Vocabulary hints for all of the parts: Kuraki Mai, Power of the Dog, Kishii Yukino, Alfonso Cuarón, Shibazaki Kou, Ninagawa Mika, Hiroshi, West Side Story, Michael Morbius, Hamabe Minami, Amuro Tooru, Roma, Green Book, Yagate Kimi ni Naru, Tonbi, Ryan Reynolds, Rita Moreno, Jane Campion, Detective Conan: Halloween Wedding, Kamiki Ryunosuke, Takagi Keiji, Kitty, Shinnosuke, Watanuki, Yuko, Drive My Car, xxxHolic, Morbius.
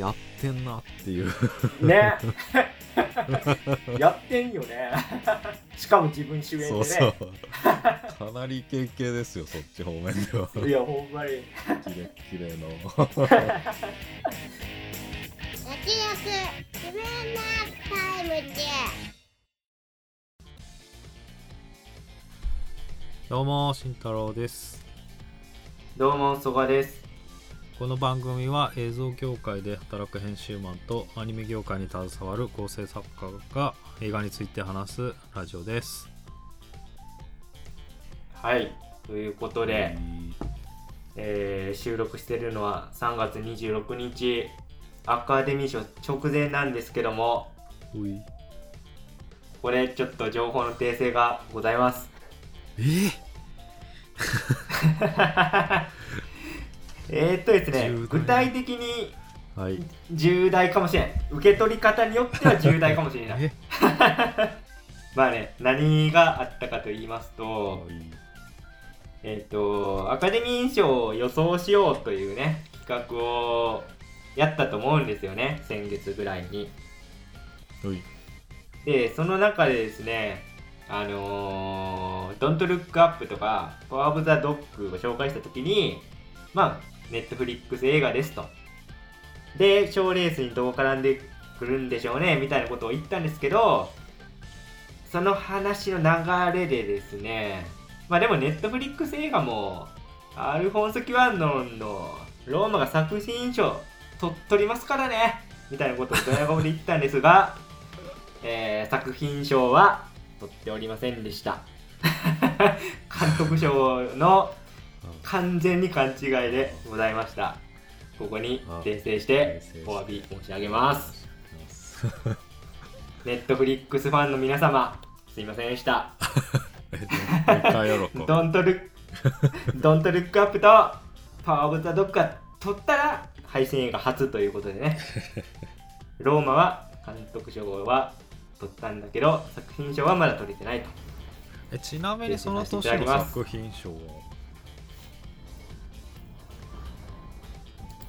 やってんなっていうねやってんよねしかも自分主演でね、そうそうかなり経験ですよそっち方面では。いやほんまにキレッキレのどうも慎太郎です。どうも曽我です。この番組は映像業界で働く編集マンとアニメ業界に携わる構成作家が映画について話すラジオです。はいということで、収録しているのは3月26日アカデミー賞直前なんですけども、これちょっと情報の訂正がございます。ですね、具体的に重大かもしれない、受け取り方によっては重大かもしれないまあね、何があったかと言いますと、アカデミー賞を予想しようというね企画をやったと思うんですよね、先月ぐらいに。で、その中でですねDon't Look Up とか Power of the Dog を紹介したときに、まあ、Netflix 映画ですと。で、賞レースにどう絡んでくるんでしょうねみたいなことを言ったんですけど、その話の流れでですね、まあでも Netflix 映画もアルフォンソ・キュアノンのローマが作品賞取りますからねみたいなことをドヤ顔で言ったんですが作品賞は取っておりませんでした監督賞の完全に勘違いでございました。ここに訂正してお詫び申し上げますネットフリックスファンの皆様すいませんでしたDon't Look Up と Power of the Dog が取ったら配信映画初ということでねローマは監督賞は取ったんだけど作品賞はまだ取れてないと。ちなみにその年の作品賞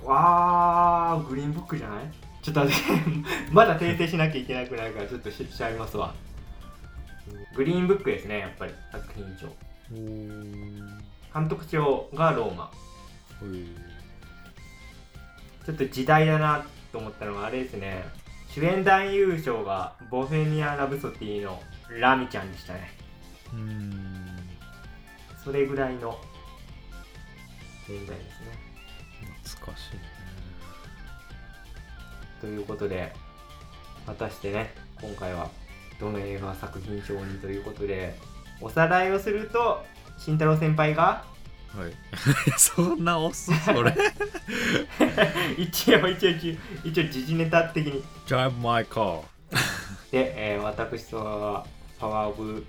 はグリーンブックじゃない？ちょっとまだ訂正しなきゃいけなくなるからちょっとしちゃいますわ。グリーンブックですね、やっぱり作品賞。監督賞がローマ。ちょっと時代だなと思ったのはあれですね、主演男優賞がボヘミアン・ラブソディのラミちゃんでしたね。それぐらいの年代ですね。懐かしいね。ということで果たしてね今回はどの映画作品賞にということでおさらいをすると慎太郎先輩がそんな押すそれ一応時事ネタ的に Drive My Car で、私とはパワーオブ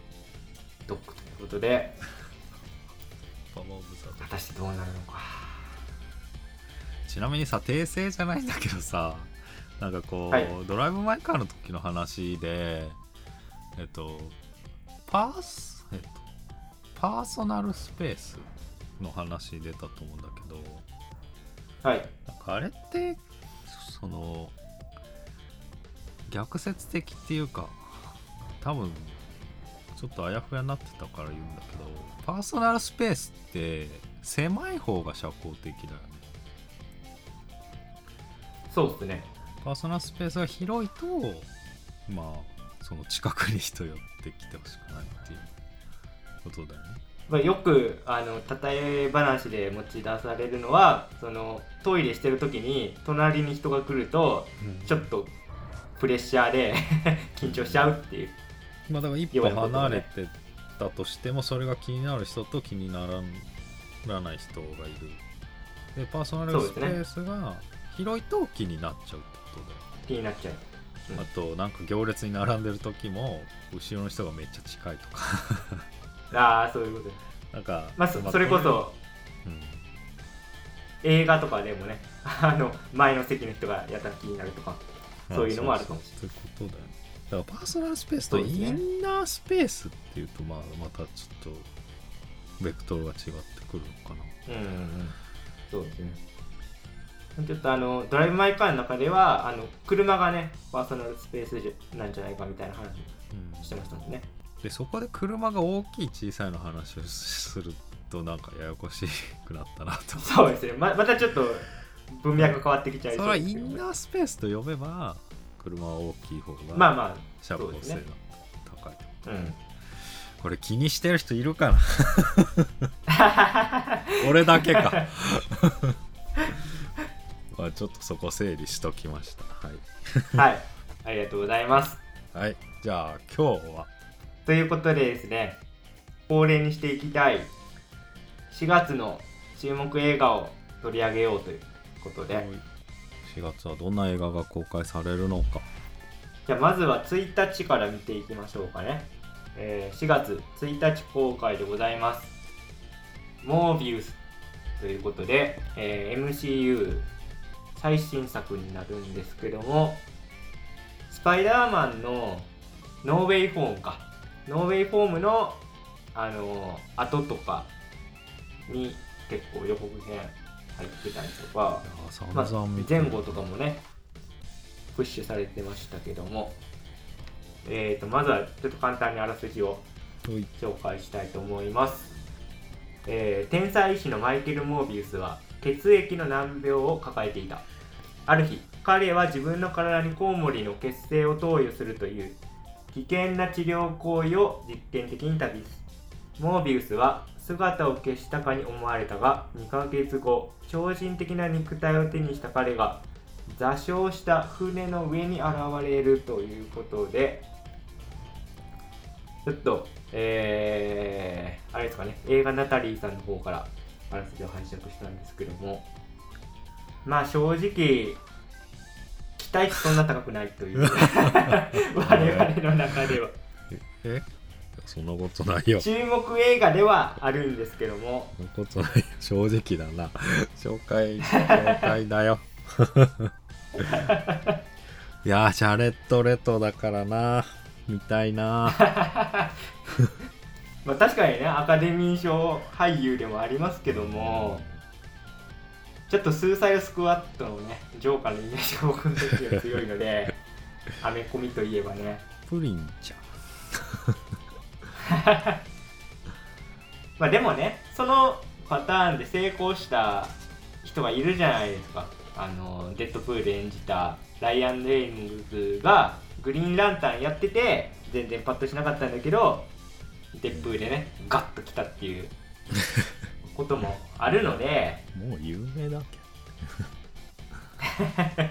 ドッグということで果たしてどうなるのか。ちなみにさ、訂正じゃないんだけどさ、なんかこう、ドライブ・マイ・カーの時の話でパーソナルスペースの話出たと思うんだけど、なんかあれってその逆説的っていうか多分ちょっとあやふやになってたから言うんだけど、パーソナルスペースって狭い方が社交的だよね。そうですね。パーソナルスペースが広いと、まあその近くに人寄ってきてほしくないっていうことだよね。まあ、よく例え話で持ち出されるのは、そのトイレしてる時に隣に人が来ると、ちょっとプレッシャーで緊張しちゃうっていう。まあだから一歩離れてたとしても、それが気になる人と気にならない人がいる。でパーソナルスペースが広いと気になっちゃうってことだよ。気になっちゃう、あとなんか行列に並んでる時も後ろの人がめっちゃ近いとかああそういうことなんか、それこそ、映画とかでもね前の席の人がやたら気になるとか、そういうのもあるかもしれない。そういうことだよね。だからパーソナルスペースとインナースペースっていうと、まあまたちょっとベクトルが違ってくるのかな。そうですね。ちょっとドライブ・マイ・カーの中では車がねパーソナルスペースなんじゃないかみたいな話をしてましたもんね、うん、でそこで車が大きい小さいの話をするとなんかややこしくなったなと。そうですね、 またちょっと文脈が変わってきちゃいそうですけど、それはインナースペースと呼べば車は大きい方がまあまあシャープ補正が高い、まあまあうね、うん、これ気にしてる人いるかな俺だけかまあちょっとそこ整理しときました。はい、はい、ありがとうございます。はい、じゃあ今日はということでですね、恒例にしていきたい4月の注目映画を取り上げようということで、4月はどんな映画が公開されるのか。じゃあまずは1日から見ていきましょうかね、4月1日公開でございますモービウスということで、MCU 最新作になるんですけども、スパイダーマンのノーウェイホームかノーウェイホームの後とかに結構予告編入ってたりとか、まあ、前後とかもねプッシュされてましたけども、まずはちょっと簡単にあらすじを紹介したいと思います。天才医師のマイケル・モービウスは血液の難病を抱えていた。ある日彼は自分の体にコウモリの血清を投与するという危険な治療行為を実験的に旅す。モービウスは姿を消したかに思われたが、2ヶ月後、超人的な肉体を手にした彼が座礁した船の上に現れるということで、ちょっと、あれですかね、映画ナタリーさんの方からあらすじを拝借したんですけども、まあ正直期待値そんな高くないという我々の中ではそんなことないよ。注目映画ではあるんですけども、そんなことないよ、正直だな紹介だよいやーシャレットレトだからな見たいなまあ確かにねアカデミー賞俳優でもありますけども、ちょっとスーサイドスクワットのねジョーカーのイメージが僕の時は強いのでアメコミといえばねプリンちゃんまあでもねそのパターンで成功した人がいるじゃないですか。デッドプール演じたライアン・レイニングズがグリーンランタンやってて全然パッとしなかったんだけどデップーでねガッと来たっていうこともあるのでもう有名だっけ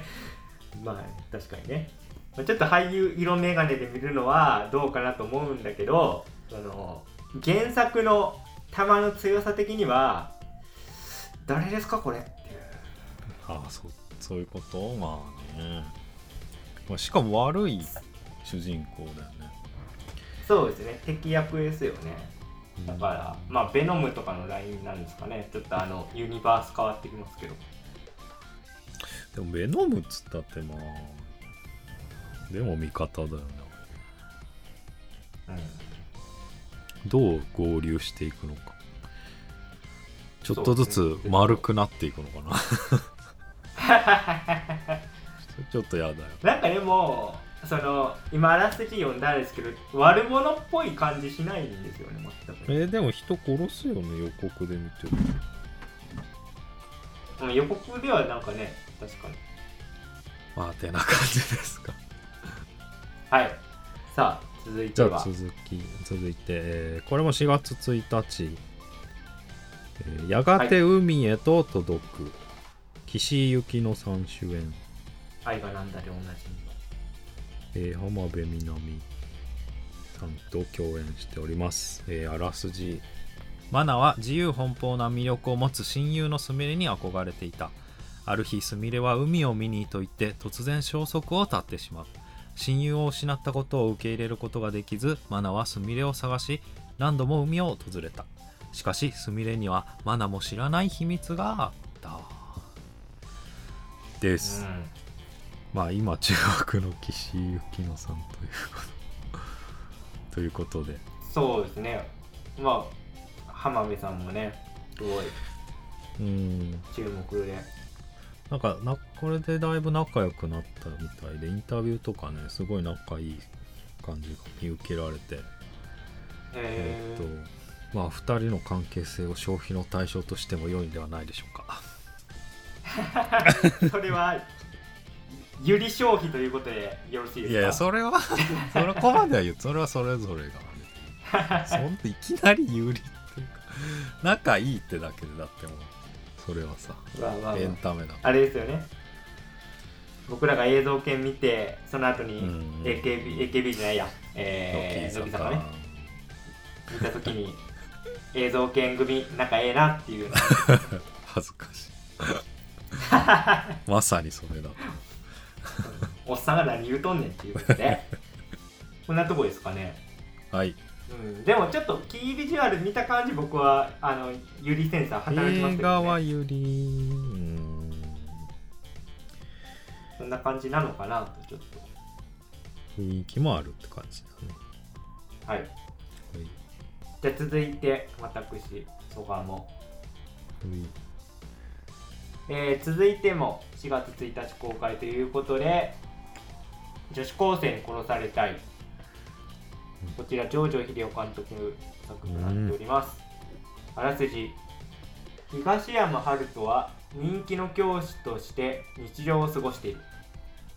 まあ確かにねちょっと俳優色眼鏡で見るのはどうかなと思うんだけど、その原作の球の強さ的には誰ですかこれっていう。ああ、そういうことまあね、まあ、しかも悪い主人公だよね。そうですね、敵役ですよね。だから、まあベノムとかのラインなんですかね。ちょっとユニバース変わってきますけど、でもベノムっつったってまあでも味方だよね、うん、どう合流していくのかちょっとずつ丸くなっていくのかなちょっとやだよ。なんかでもその今あらすじ読んだんですけど悪者っぽい感じしないんですよね全く。でも人殺すよね予告で見てる。予告ではなんかね確かにまあてな感じですかはい、さあ続いては続いてこれも4月1日、やがて海へと届く、はい、岸井ゆきのさん主演愛がなんだでおなじみの、浜辺美波さんと共演しております、あらすじ。マナは自由奔放な魅力を持つ親友のスミレに憧れていた。ある日スミレは海を見にと言って突然消息を絶ってしまう。親友を失ったことを受け入れることができず、マナはスミレを探し、何度も海を訪れた。しかし、スミレにはマナも知らない秘密があった。です。うん、まあ今、中国の岸井ゆきのさんということで。そうですね。まあ、浜辺さんもね、すごい注目で。なんかこれでだいぶ仲良くなったみたいで、インタビューとかねすごい仲いい感じが見受けられて、まあ2人の関係性を消費の対象としても良いんではないでしょうか。それはゆり消費ということでよろしいですか？いやそれはそれここまでは言う、それはそれぞれが、ね、そんいきなり有利っていうか仲いいってだけでだってもうそれはさ、まあまあまあ、エンタメだあれですよね。僕らが映像系見てその後に AKB じゃないや、乃木坂ね見た時に映像系組仲ええなっていう恥ずかしいまさにそれだおっさんが何言うとんねんっていうことでこんなとこですかね。はい、うん、でもちょっとキービジュアル見た感じ僕はユリセンサー働きますけどね。映画はユリ、うん、そんな感じなのかなとちょっと雰囲気もあるって感じだね。はい、はい、じゃあ続いて私ソガモ、続いても4月1日公開ということで、女子高生に殺されたい、こちら城城秀夫監督作となっております。あらすじ、東山春人は人気の教師として日常を過ごしている。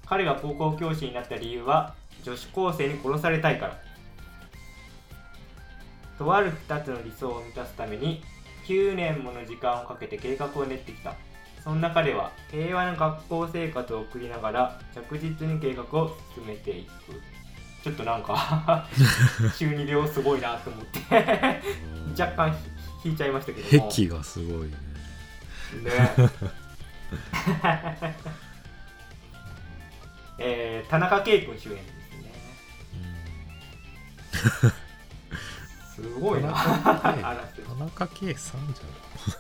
彼が高校教師になった理由は女子高生に殺されたいから。とある2つの理想を満たすために9年もの時間をかけて計画を練ってきた。そんな彼は平和な学校生活を送りながら着実に計画を進めていく。ちょっとなんか中二病すごいなと思って若干引いちゃいましたけども、癖がすごいね。田中圭君主演ですね。すごいな。田中圭さんじ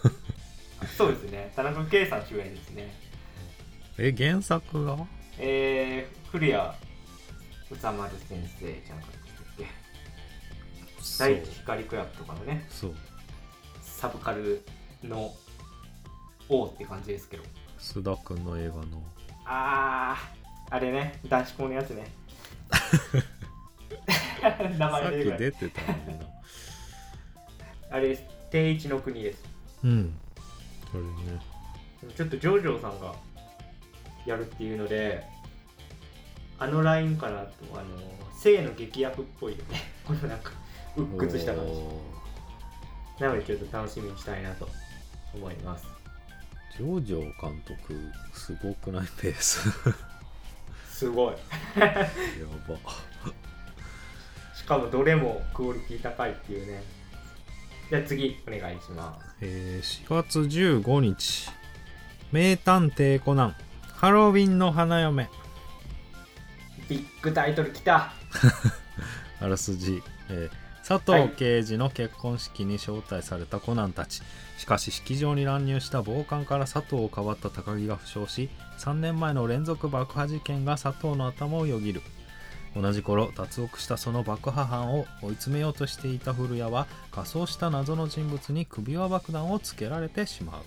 ゃん。そうですね、田中圭さん主演ですね。原作が古谷宇佐丸先生じゃなかったっけ。第一光クラブとかのね、そうサブカルの王って感じですけど、須田くんの映画のあれね、男子校のやつね名前でさっき出てたんだなあれです、定一の国です。うんこれね、ちょっとジョージョーさんがやるっていうのであのラインかなと、性の劇薬っぽいよねこのなんか鬱屈した感じなのでちょっと楽しみにしたいなと思います。ジョージョー監督すごくないペースすごいやばしかもどれもクオリティ高いっていうね。じゃあ次お願いします。4月15日、名探偵コナン、ハロウィンの花嫁。ビッグタイトルきた。あらすじ、佐藤刑事の結婚式に招待されたコナンたち、はい、しかし式場に乱入した暴漢から佐藤をかばった高木が負傷し、3年前の連続爆破事件が佐藤の頭をよぎる。同じ頃脱獄したその爆破犯を追い詰めようとしていた古谷は仮装した謎の人物に首輪爆弾をつけられてしま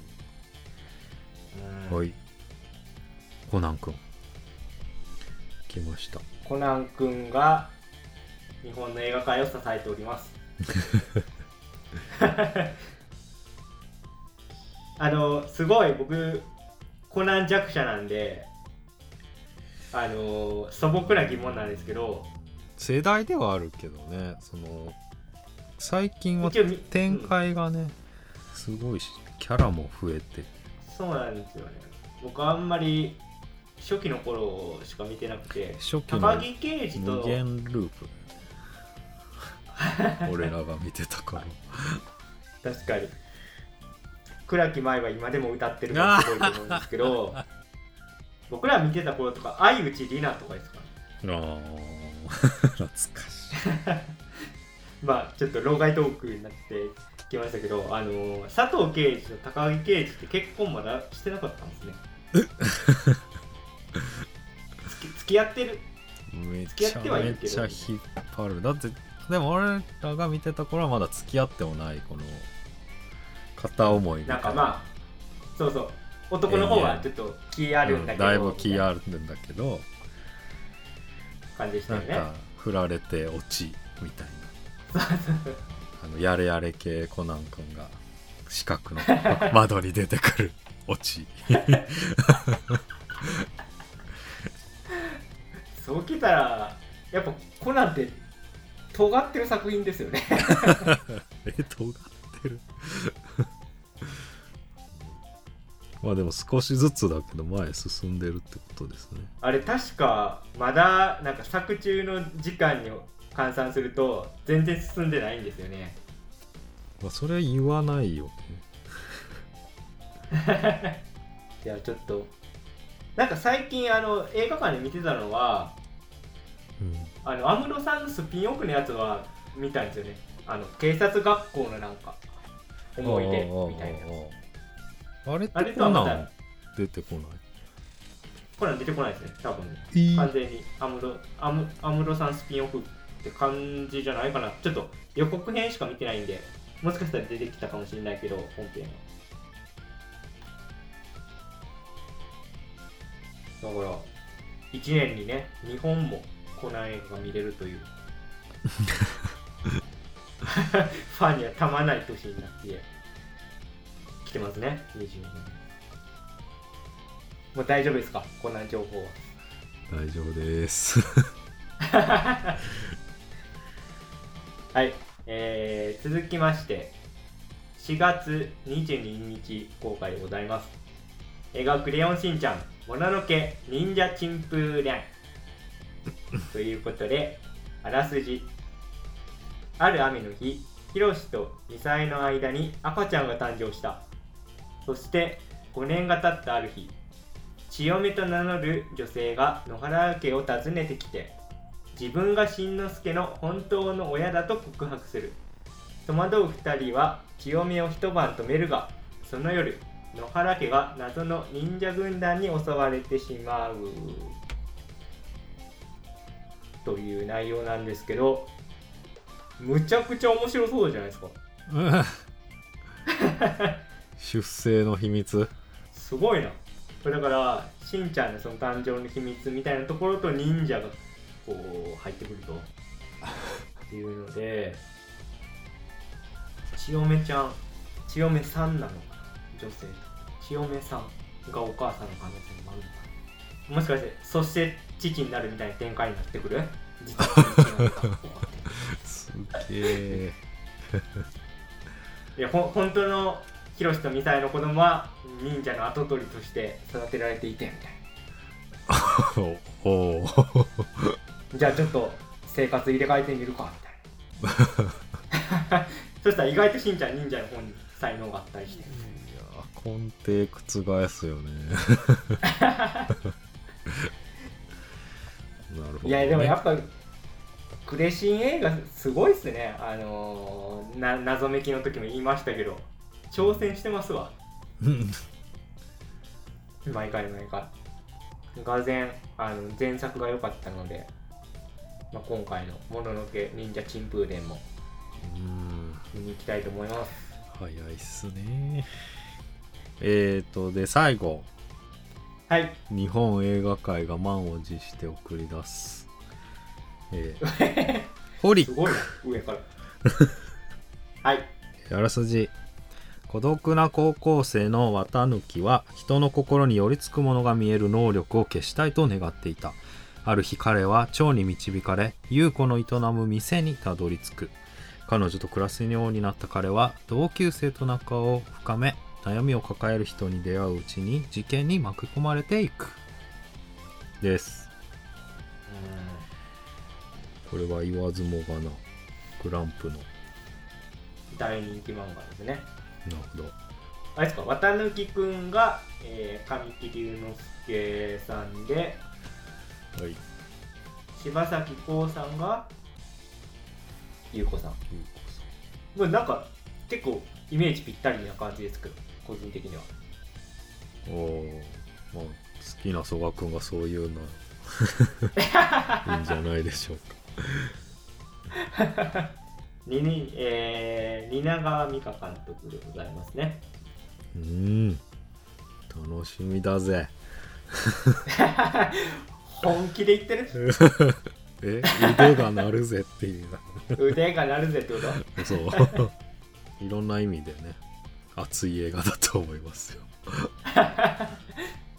う。はい、コナンくん来ました。コナンくんが日本の映画界を支えておりますすごい僕コナン弱者なんで素朴な疑問なんですけど、世代ではあるけどね、その最近は展開がね、うん、すごいしキャラも増えて。そうなんですよね、僕はあんまり初期の頃しか見てなくて、初期の高木刑事と無限ループ俺らが見てたから確かに倉木舞は今でも歌ってるのすごいと思うんですけど僕ら見てた頃とか相内里奈とかですから、ね、懐かしいまあちょっと老害トークになってきましたけど、佐藤刑事と高木刑事って結婚まだしてなかったんですね付き合ってる、めちゃめちゃ引っ張る。だってでも俺らが見てた頃はまだ付き合ってもないこの片思いみたいな。なんかまあそうそう男の方はちょっと気あるんだけど、だいぶ気あるんだけど感じしたよね。なんか振られて落ちみたいなあのやれやれ系コナン君が四角の窓に出てくる落ちそうきたらやっぱコナンって尖ってる作品ですよね尖ってるまあでも少しずつだけど前進んでるってことですね。あれ確かまだなんか作中の時間に換算すると全然進んでないんですよね。まあそれは言わないよいやちょっとなんか最近あの映画館で見てたのは、うん、あの安室さんのスピンオフのやつは見たんですよね。あの警察学校のなんか思い出みたいな。あれってコナン出てこない。コナン出てこないですね多分、完全に安室さんスピンオフって感じじゃないかな。ちょっと予告編しか見てないんでもしかしたら出てきたかもしれないけど本編はだから1年にね2本もコナン映画が見れるというファンにはたまない年になってきてますね。22年もう大丈夫ですかコナン情報は。大丈夫ですはい、続きまして4月22日公開でございます。映画クレヨンしんちゃんもののけ忍者チンプーリャンということで、あらすじ。ある雨の日、ひろしと2歳の間に赤ちゃんが誕生した。そして5年が経ったある日、千代目と名乗る女性が野原家を訪ねてきて、自分がしんのすけの本当の親だと告白する。戸惑う2人は千代目を一晩止めるが、その夜野原家が謎の忍者軍団に襲われてしまうという内容なんですけど、むちゃくちゃ面白そうじゃないですか、うん、出生の秘密すごいなこれ。だからしんちゃんのその誕生の秘密みたいなところと忍者がこう入ってくるとっていうので、千代目さんなのか女性、千代目さんがお母さんの可能性もあるのかな、もしかしてそして父になるみたいな展開になってくる実はすげえいや本当のひろしとみさえの子供は忍者の跡取りとして育てられていてみたいなおじゃあちょっと生活入れ替えてみるかみたいなそしたら意外としんちゃん忍者の方に才能があったりして、根底覆すよねなるほど、ね、いやでもやっぱクレシン映画すごいっすね。謎めきの時も言いましたけど挑戦してますわ毎回毎回がぜん前作が良かったので、まあ、今回のもののけ忍者チンプーレンも見に行きたいと思います。早いっすね。で最後、はい、日本映画界が満を持して送り出す、ホリックすごい上からはい。あらすじ。孤独な高校生の綿貫は人の心に寄りつくものが見える能力を消したいと願っていた。ある日彼は蝶に導かれ優子の営む店にたどり着く。彼女と暮らすようになった彼は同級生と仲を深め、悩みを抱える人に出会ううちに事件に巻き込まれていくです。これは言わずもがなグランプの大人気漫画ですね。なるほど。あれですか、綿貫くんが、神木隆之介さんで、はい、柴咲コウさんが優子さん。もうなんか結構イメージぴったりな感じですけど個人的には。お、まあ、好きな曽我くんがそういうのいいんじゃないでしょうか蜷川美香監督でございますね。楽しみだぜ本気で言ってるえ、腕が鳴るぜっていう腕が鳴るぜってことそういろんな意味でね、熱い映画だと思いますよ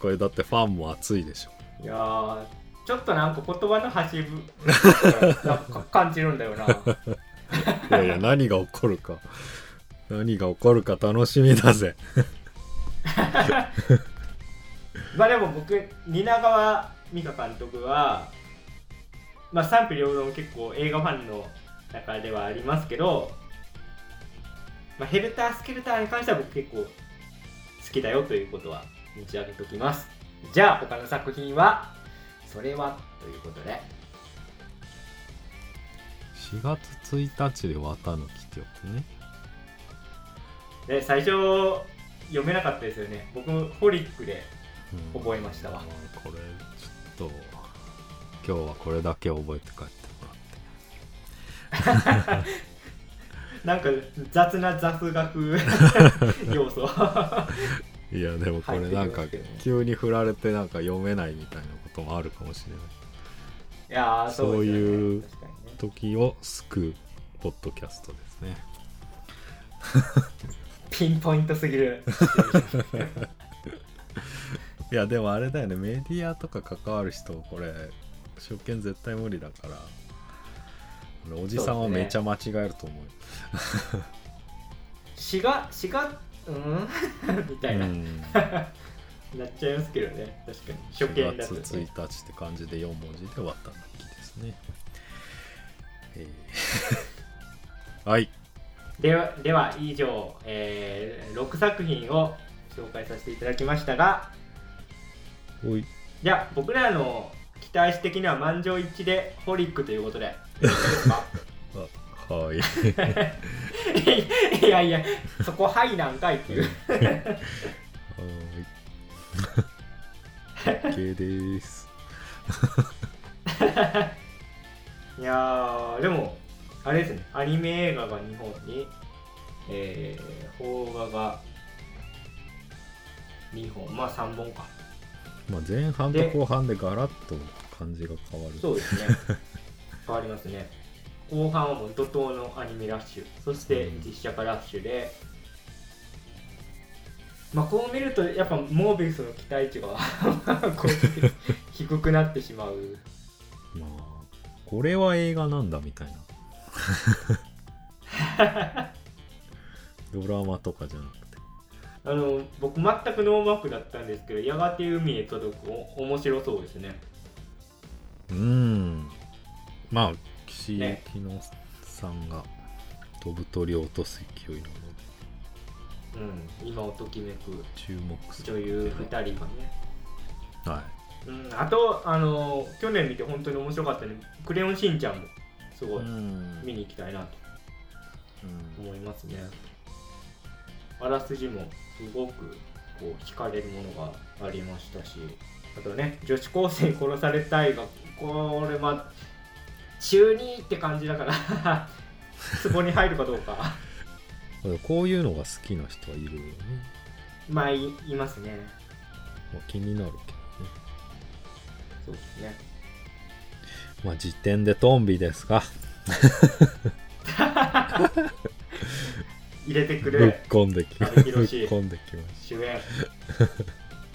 これだってファンも熱いでしょ。いやちょっとなんか言葉の端分なんか感じるんだよな。いやいや何が起こるか何が起こるか楽しみだぜ。まあでも僕蜷川実花監督はまあ賛否両論結構映画ファンの中ではありますけど、まあ、ヘルタースケルターに関しては僕結構好きだよということは持ち上げておきます。じゃあ他の作品は。それはということで4月1日で綿貫ってよくねで最初読めなかったですよね。僕ホリックで覚えましたわ、これちょっと今日はこれだけ覚えて帰ってもらってなんか雑な雑学要素いやでもこれなんか急に振られてなんか読めないみたいなこともあるかもしれない。いやそういう時を救うポッドキャストですね。ピンポイントすぎる。いやでもあれだよね、メディアとか関わる人これ初見絶対無理だから、おじさんはめちゃ間違えると思う。4月みたいななっちゃいますけどね。確かに初見だと、ね、4月1日って感じで4文字で綿貫ですね、はいでは以上、6作品を紹介させていただきましたが、おいじゃあ僕らの期待値的には満場一致でホリックということではいいやいやそこはいなんかいっていうOK ですいやでもあれですね、アニメ映画が日本に、邦画が2本まあ3本か、まあ、前半と後半でガラッと感じが変わる。そうですね変わりますね。後半はもう怒涛のアニメラッシュ、そして実写化ラッシュで、まあこう見るとやっぱモービウスの期待値がこう低くなってしまう。まあこれは映画なんだみたいなドラマとかじゃなくて、僕全くノーマークだったんですけど、やがて海へ届く面白そうですね。まあ岸井ゆきのさんが飛ぶ鳥を落とす勢いなので、今をときめく注目女優2人がね、はい、あと去年見て本当に面白かったね、クレヨンしんちゃんもすごい見に行きたいなと思いますね。あらすじもすごくこう惹かれるものがありましたし、あとね女子高生に殺されたいがこれは中2って感じだから壺に入るかどうかこういうのが好きな人はいるよね。まあ いますね、まあ、気になるけどね。そうですね、まあ時点でトンビですか入れてくれぶっこんできました主演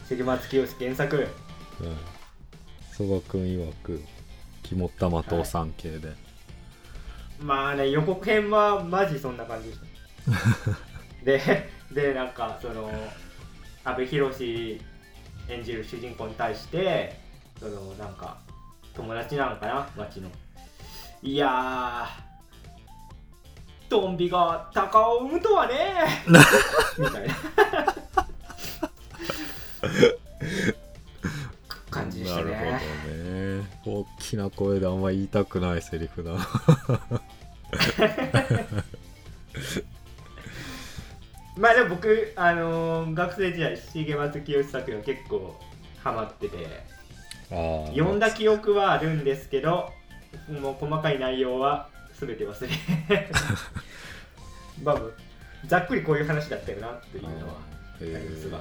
杉松清原作、曽我君曰く肝っ玉倒産系で、はい、まあね予告編はマジそんな感じでしたでなんかその阿部寛演じる主人公に対してそのなんか友達なのかな町の、いやトンビが鷹を産むとはねみたいな感じでしたね。なるほどね、大きな声であんま言いたくないセリフだまあでも僕、学生時代重松清作品結構ハマってて、読んだ記憶はあるんですけどもう細かい内容は全て忘れまあざっくりこういう話だったよなっていうのはありますが、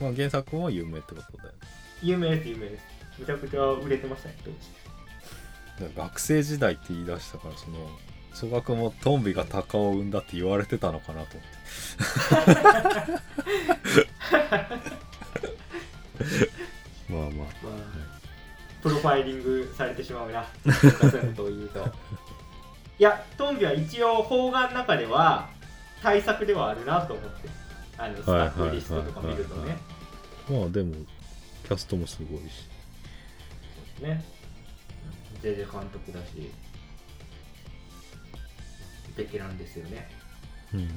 まあ、原作も有名ってことだよね。有名です有名です。めちゃくちゃ売れてましたね当時。学生時代って言い出したから、その小学もトンビが鷹を産んだって言われてたのかなと思ってまあまあ、まあ、プロファイリングされてしまうなというといや、トンビは一応邦画の中では対策ではあるなと思って、あのスタッフリストとか見るとね。まあでもキャストもすごいしね、ジェジェ監督だしベテランですよね。うん、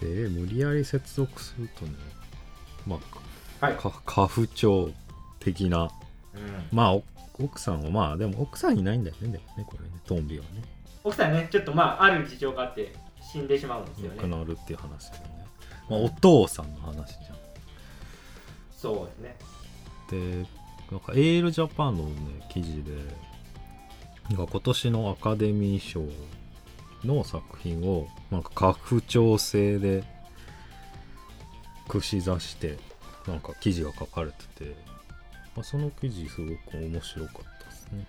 で無理やり接続するとね、まあ、はい、家父長的な、うん、まあ奥さんを、まあでも奥さんいないんだよね、でもねこれね、トンビはね。奥さんねちょっとまあある事情があって死んでしまうんですよね。亡くなるっていう話だよね。まあお父さんの話じゃん。そうですね。でなんかエールジャパンのね記事で、なんか今年のアカデミー賞の作品をなんか家父長制で串刺してなんか記事が書かれてて、まあ、その記事すごく面白かったですね。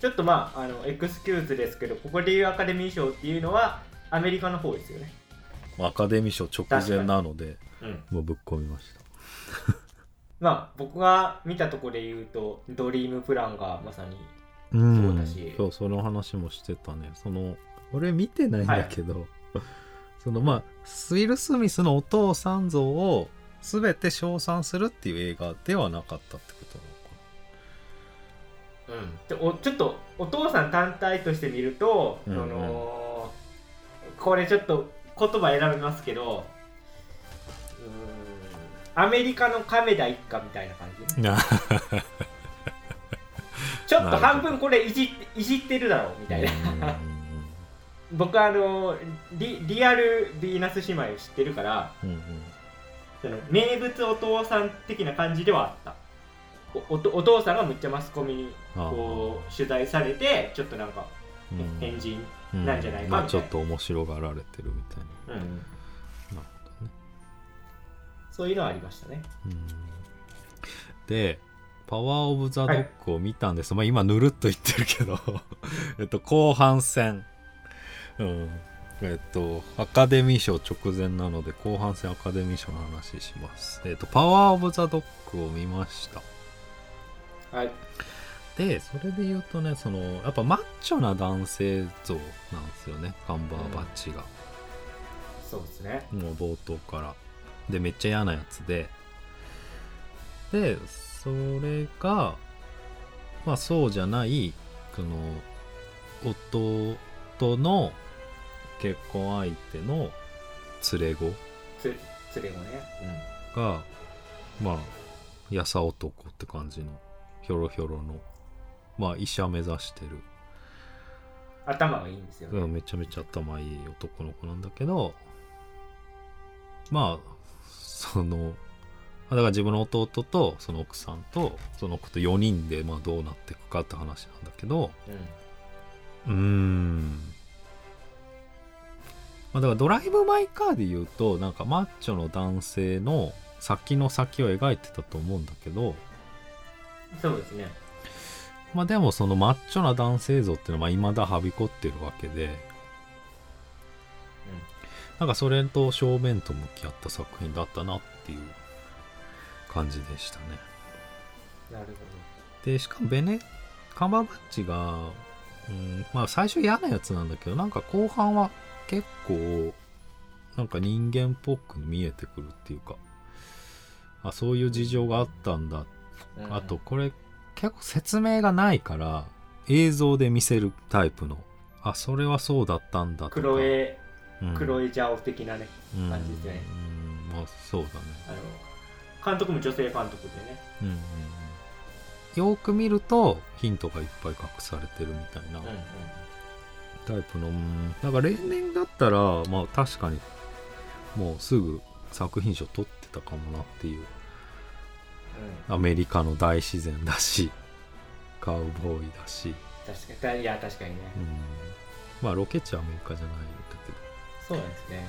ちょっとまあ、 あのエクスキューズですけど、ここでいうアカデミー賞っていうのはアメリカの方ですよね。アカデミー賞直前なので、うん、もうぶっ込みましたまあ僕が見たところで言うとドリームプランがまさにそうだし、そう、その話もしてたね。その俺見てないんだけど、はい、そのまあウィル・スミスのお父さん像を全て称賛するっていう映画ではなかったってことなのかな。うん、ちょっとお父さん単体として見ると、うんうん、これちょっと言葉選びますけど、アメリカの亀田一家みたいな感じ、ね、ちょっと半分これいじってるだろうみたいな僕はリアルヴィーナス姉妹を知ってるから、うんうん、その名物お父さん的な感じではあった。 お父さんがむっちゃマスコミにこう取材されて、ちょっとなんか変人なんじゃないかみたいな、まあ、ちょっと面白がられてるみたいな、うん、そういうのはありましたね。うん、で、パワーオブザドッグを見たんです。はい、まあ今ぬるっと言ってるけど、後半戦、うん、アカデミー賞直前なので後半戦アカデミー賞の話します。パワーオブザドッグを見ました。はい。で、それで言うとね、そのやっぱマッチョな男性像なんですよね、カンバーバッチが。うん、そうですね。もう冒頭から。でめっちゃ嫌なやつでそれがまあそうじゃないこの弟の結婚相手の連れ子ね、うん、がまあやさ男って感じのひょろひょろのまあ医者目指してる、頭がいいんですよね、うん、めちゃめちゃ頭いい男の子なんだけど、まあそのだから自分の弟とその奥さんとその子と4人でまあどうなっていくかって話なんだけど、うん、まあ、だからドライブ・マイ・カーで言うとなんかマッチョの男性の先の先を描いてたと思うんだけど、そうですね、まあでもそのマッチョな男性像っていうのは未だはびこってるわけで、なんかそれと正面と向き合った作品だったなっていう感じでしたね。なるほど。でしかもカンバーバッチが、うん、まあ最初嫌なやつなんだけど、なんか後半は結構なんか人間っぽく見えてくるっていうか、あ、そういう事情があったんだ、うん、あとこれ結構説明がないから映像で見せるタイプの、あ、それはそうだったんだとか、黒いジャオ的なね、うん、感じですね。うん、まあそうだね。監督も女性監督でね、うんうんうん。よく見るとヒントがいっぱい隠されてるみたいなタイプの、うんうん、なんか例年だったらまあ確かにもうすぐ作品賞取ってたかもなっていう、うん、アメリカの大自然だしカウボーイだし、確かに、いや確かにね、うん、まあロケ地はアメリカじゃないんだけど、そうなんですね、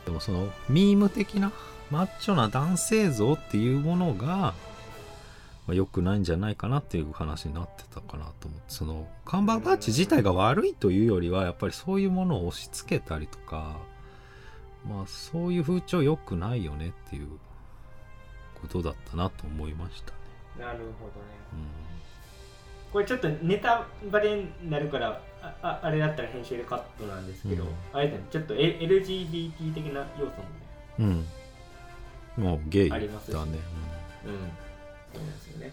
うん、でもそのミーム的なマッチョな男性像っていうものが良くないんじゃないかなっていう話になってたかなと思って、そのカンバーバッチ自体が悪いというよりはやっぱりそういうものを押し付けたりとか、まあそういう風潮良くないよねっていうことだったなと思いましたね。なるほどね、うん、これちょっとネタバレになるからあれだったら編集でカットなんですけど、うん、あれだね、ちょっと LGBT 的な要素もね、うん、もうゲイだね、うん、うん、そうですよね。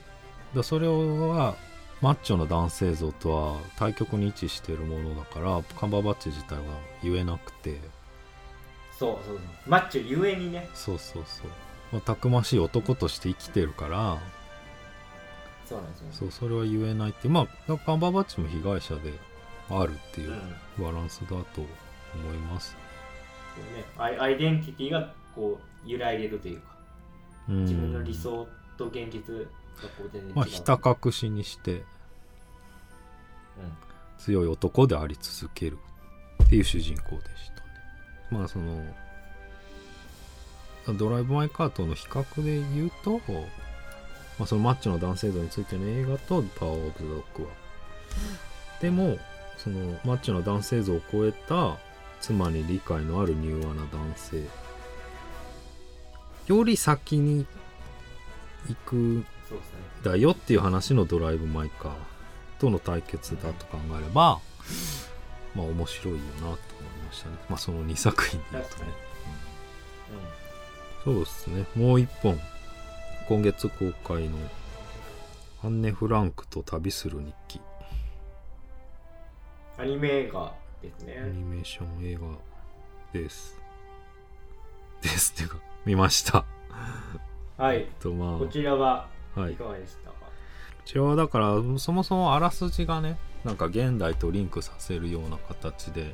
だそれはマッチョな男性像とは対極に位置しているものだからカンバーバッチ自体は言えなくて、そうそう、マッチョゆえにね、そうそうそう、まあ、たくましい男として生きてるから、そうなんですよね。そう、それは言えないって、まあカンバーバッチも被害者であるっていうバランスだと思います、うん、ね。アイデンティティがこう揺らいでるというか、うん、自分の理想と現実がこう全然違う。まあひた隠しにして、うん、強い男であり続けるっていう主人公でした。まあ、そのドライブマイカーとの比較で言うと、まあ、そのマッチョな男性像についての映画とパワーオブドッグは、でもそのマッチョな男性像を超えた妻に理解のある柔和な男性より先に行くだよっていう話のドライブマイカーとの対決だと考えれば、まあ面白いよなと思いましたね。まあその2作品で言うとね、うんうん、そうですね。もう一本今月公開のアンネ・フランクと旅する日記、アニメ映画ですね。アニメーション映画ですっていうか見ましたはい、まあ、こちらはいかがでしたか。こちらはだからそもそもあらすじがね、なんか現代とリンクさせるような形で、うん、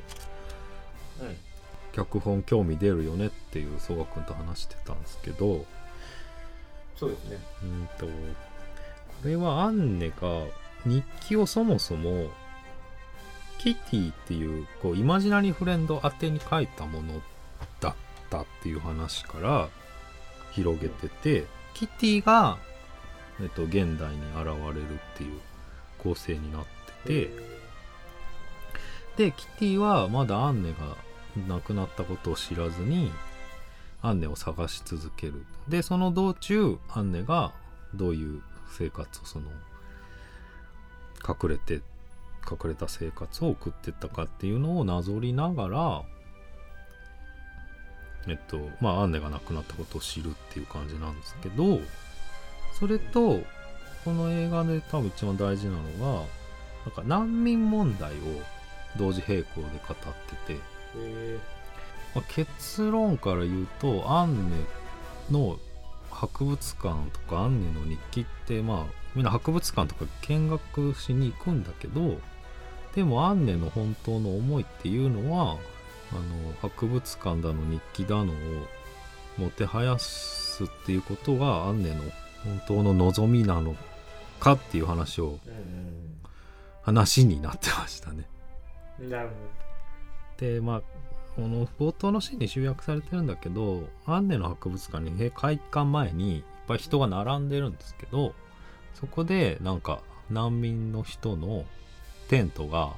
脚本興味出るよねっていう曽我君と話してたんですけど、そうですね、これはアンネが日記をそもそもキティっていう、 こうイマジナリーフレンド宛てに書いたものだったっていう話から広げてて、キティが、現代に現れるっていう構成になってでキティはまだアンネが亡くなったことを知らずにアンネを探し続ける。でその道中アンネがどういう生活をその隠れた生活を送ってったかっていうのをなぞりながらまあアンネが亡くなったことを知るっていう感じなんですけど、それとこの映画で多分一番大事なのがなんか難民問題を同時並行で語ってて、まあ、結論から言うとアンネの博物館とかアンネの日記って、まあ、みんな博物館とか見学しに行くんだけど、でもアンネの本当の思いっていうのは博物館だの日記だのをもてはやすっていうことがアンネの本当の望みなのかっていう話を、話になってましたね。なるほど。でまあこの冒頭のシーンに集約されてるんだけど、アンネの博物館に開館前にいっぱい人が並んでるんですけど、そこでなんか難民の人のテントが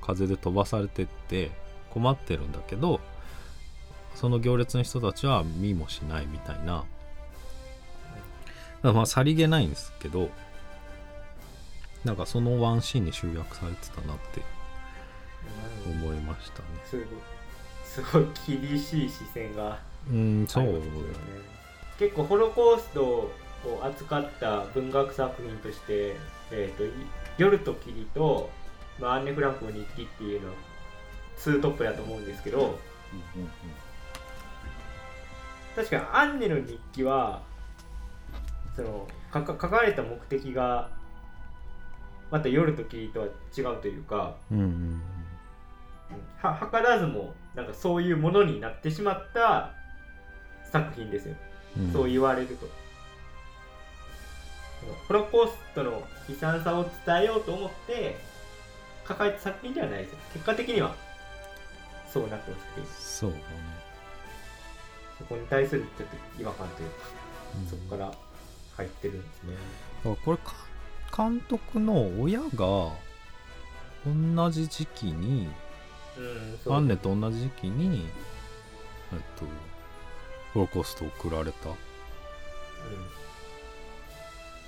風で飛ばされてって困ってるんだけど、その行列の人たちは見もしないみたいな、まあさりげないんですけど、なんかそのワンシーンに集約されてたなって思いましたね。すごい厳しい視線がありますよね。結構ホロコーストを扱った文学作品として、夜と霧と、まあ、アンネ・フランクの日記っていうのツートップだと思うんですけど、うんうんうん、確かにアンネの日記はその書かれた目的がまた夜と霧とは違うというか、うんうんうん、は図らずもなんかそういうものになってしまった作品ですよ、うん、そう言われるとホロコーストの悲惨さを伝えようと思って書かれた作品ではないですよ。結果的にはそうなってほしくて、そうだね、そこに対するちょっと違和感というか、うん、そこから入ってるんですね。だからこれ監督の親が同じ時期に、うん、アンネと同じ時期にホロコーストを送られた、うん、っ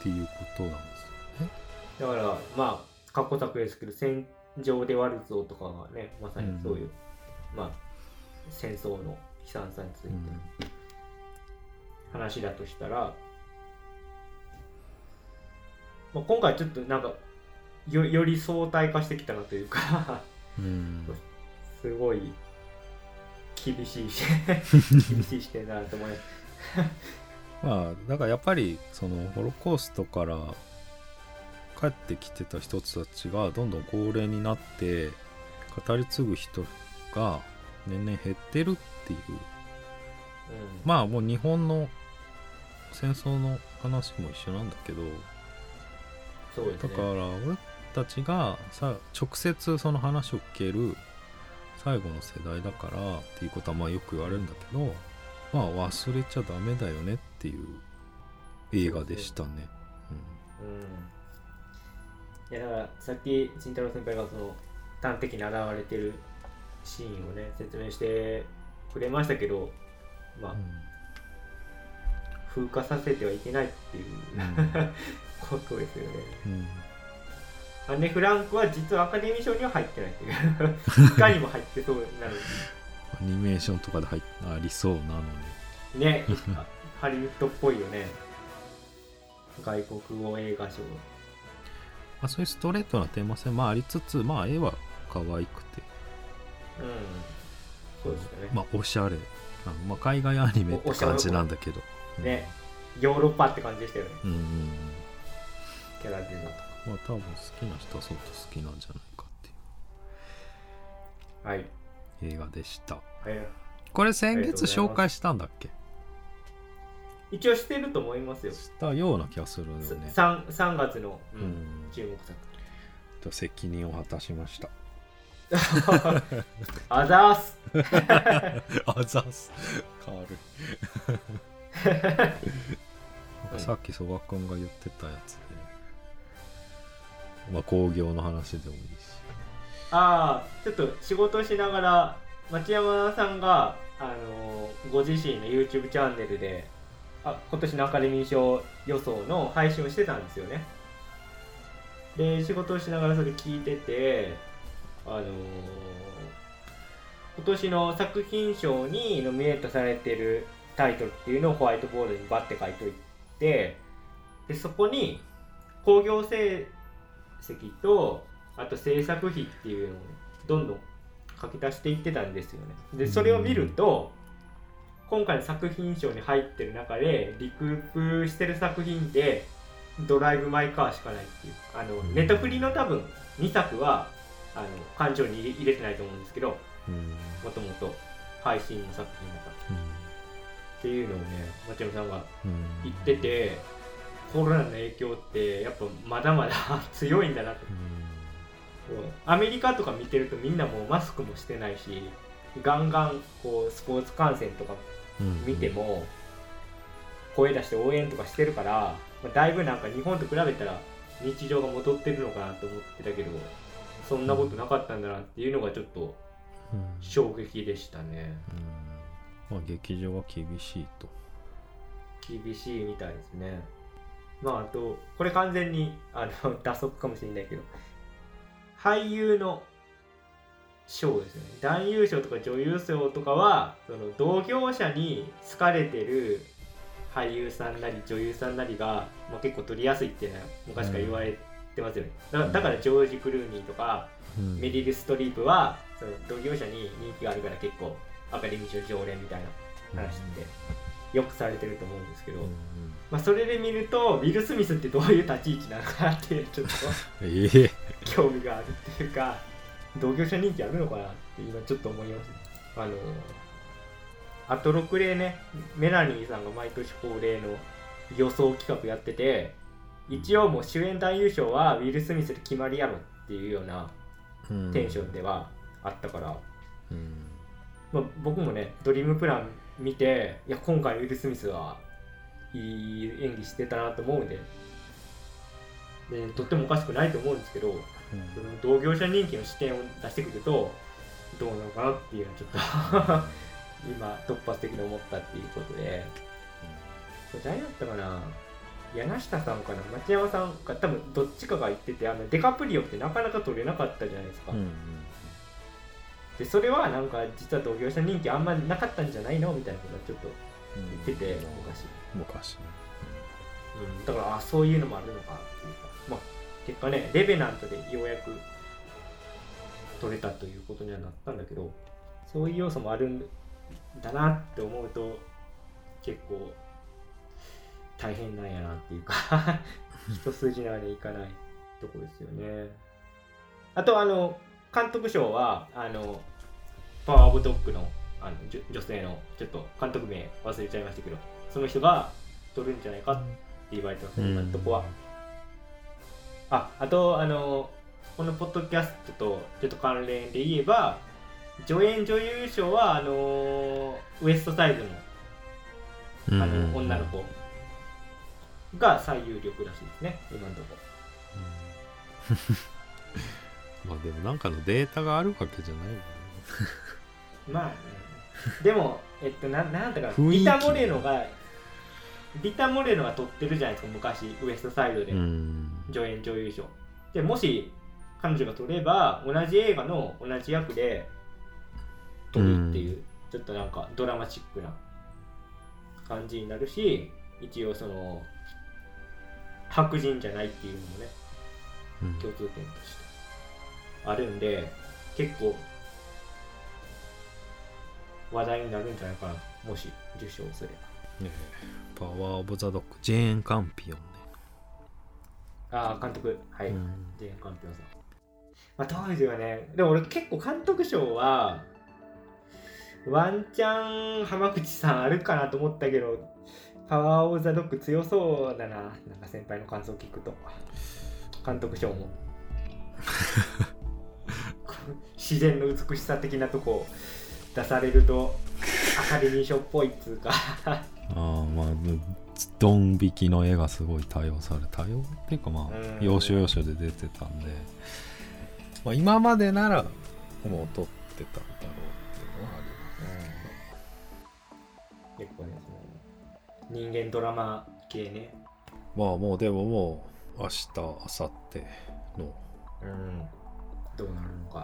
ていうことなんですよね。だからまあ過去作ですけど、戦場でワルツォとかがね、まさにそういう、うん、まあ、戦争の悲惨さについての話だとしたら、まあ、今回ちょっとなんか より相対化してきたなというかうんすごい厳しい視点だなと思いますまあだからやっぱりそのホロコーストから帰ってきてた人たちがどんどん高齢になって語り継ぐ人が年々減ってるっていう、うん、まあもう日本の戦争の話も一緒なんだけど、そうですね、だから俺たちがさ直接その話を聞ける最後の世代だからっていうことはまあよく言われるんだけど、まあ忘れちゃダメだよねっていう映画でしたね。うん、うん、いやだからさっき慎太郎先輩がその端的に現れてるシーンをね説明してくれましたけど、まあ、うん、風化させてはいけないっていう、うんことですよね、うん、アンネ・フランクは実はアカデミー賞には入ってないっていういかにも入ってそうなのにアニメーションとかで入ありそうなのにねハリウッドっぽいよね、外国語映画賞、まあ、そういうストレートなテーマ性もありつつ、まあ絵は可愛くて、うん、そうですね、まあおしゃれ、まあ、海外アニメって感じなんだけど、うん、ね、ヨーロッパって感じでしたよね、うんうん、キャラデザとか、まあ多分好きな人は相当好きなんじゃないかっていう、はい、映画でした。これ先月紹介したんだっけ？一応してると思いますよ。したような気がするよね。 3月の、うんうん、注目作と責任を果たしましたあざーすあざーす変わるさっきそばくんが言ってたやつで、まあ、工業の話でもいいし、ああ、ちょっと仕事しながら町山さんが、ご自身の YouTube チャンネルで今年のアカデミー賞予想の配信をしてたんですよね。で、仕事をしながらそれ聞いてて、今年の作品賞にノミネートされてるタイトルっていうのをホワイトボードにバッて書いておいて、でそこに興行成績とあと制作費っていうのをどんどん書き足していってたんですよね。でそれを見ると、今回の作品賞に入ってる中でリクープしてる作品でドライブマイカーしかないっていう、ネタフリの多分2作は感情に入れてないと思うんですけど、もともと配信の作品だから、っていうのをね、町山さんが言ってて、コロナの影響ってやっぱまだまだ強いんだなと、アメリカとか見てるとみんなもうマスクもしてないし、ガンガンこうスポーツ観戦とか見ても声出して応援とかしてるから、だいぶなんか日本と比べたら日常が戻ってるのかなと思ってたけど、そんなことなかったんだなっていうのがちょっと衝撃でしたね。まあ、劇場は厳しいみたいですね。まああとこれ完全に打足かもしれないけど、俳優の賞ですね。男優賞とか女優賞とかはその同業者に好かれてる俳優さんなり女優さんなりが、まあ、結構取りやすいっていうのは昔から言われてますよね、うん、だからジョージ・クルーニーとか、うん、メリル・ストリープはその同業者に人気があるから結構アカデミー賞常連みたいな話ってよくされてると思うんですけど、うんうん、まあ、それで見るとウィル・スミスってどういう立ち位置なのかなってちょっと興味があるっていうか、同業者人気あるのかなって今ちょっと思います。あと6例ね、メラニーさんが毎年恒例の予想企画やってて、一応もう主演男優賞はウィル・スミスで決まりやろっていうようなテンションではあったから、うん、まあ、僕もねドリームプラン見て、いや今回ウィル・スミスはいい演技してたなと思うんで、とってもおかしくないと思うんですけど、うん、同業者人気の視点を出してくるとどうなのかなっていうのはちょっと今突発的に思ったっていうことで、うん、誰だったかな、柳下さんかな町山さんか、多分どっちかが言ってて、あのデカプリオってなかなか撮れなかったじゃないですか、うんうん、でそれはなんか実は同業者人気あんまなかったんじゃないのみたいなことをちょっと言ってて、うん、昔、うん、だからあそういうのもあるのかっていうか、まあ、結果ねレベナントでようやく撮れたということにはなったんだけど、そういう要素もあるんだなって思うと結構大変なんやなっていうか一筋縄でいかないとこですよね。あとあの監督賞はあのパワーオブドッグ の, あの女性のちょっと監督名忘れちゃいましたけど、その人が取るんじゃないかって言われてます、今のとこは。あとあのこのポッドキャストとちょっと関連で言えば助演女優賞はウエストサイド の, あの女の子が最有力らしいですね、今のところ。まあでもなんかのデータがあるわけじゃないよね。まあね。でもなんだかリタモレノが撮ってるじゃないですか、昔ウエストサイドで助演女優賞で、もし彼女が撮れば同じ映画の同じ役で撮るっていう、ちょっとなんかドラマチックな感じになるし、一応その白人じゃないっていうのもね、共通点としてあるんで、結構話題になるんじゃないかな、もし受賞すれば。ねえ、パワーオブザドッグ、ジェーン・カンピオンね。ああ、監督、はい、ジェーン・カンピオンさん。まあ当時はね、でも俺結構監督賞はワンチャン浜口さんあるかなと思ったけど、パワーオブザドッグ強そうだな、なんか先輩の感想を聞くと。監督賞も自然の美しさ的なとこ出されるとアカデミー賞っぽいっつうかああ、まあドン引きの絵がすごい多用っていうか、まあ要所要所で出てたんで、まあ、今までならもう撮ってたんだろう。結構ね、人間ドラマ系ね。まあもうでも明日明後日の、どうなるのか、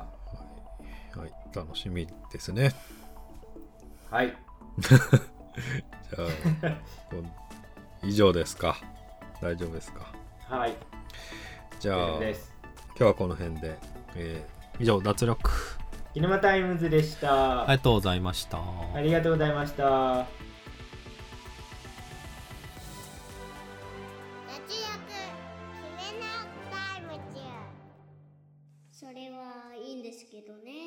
はい、はい、楽しみですね。はい。じゃあ以上ですか。大丈夫ですか。はい。じゃあ今日はこの辺で、以上脱力キネマタイムズでした。ありがとうございました。ありがとうございました。けどね。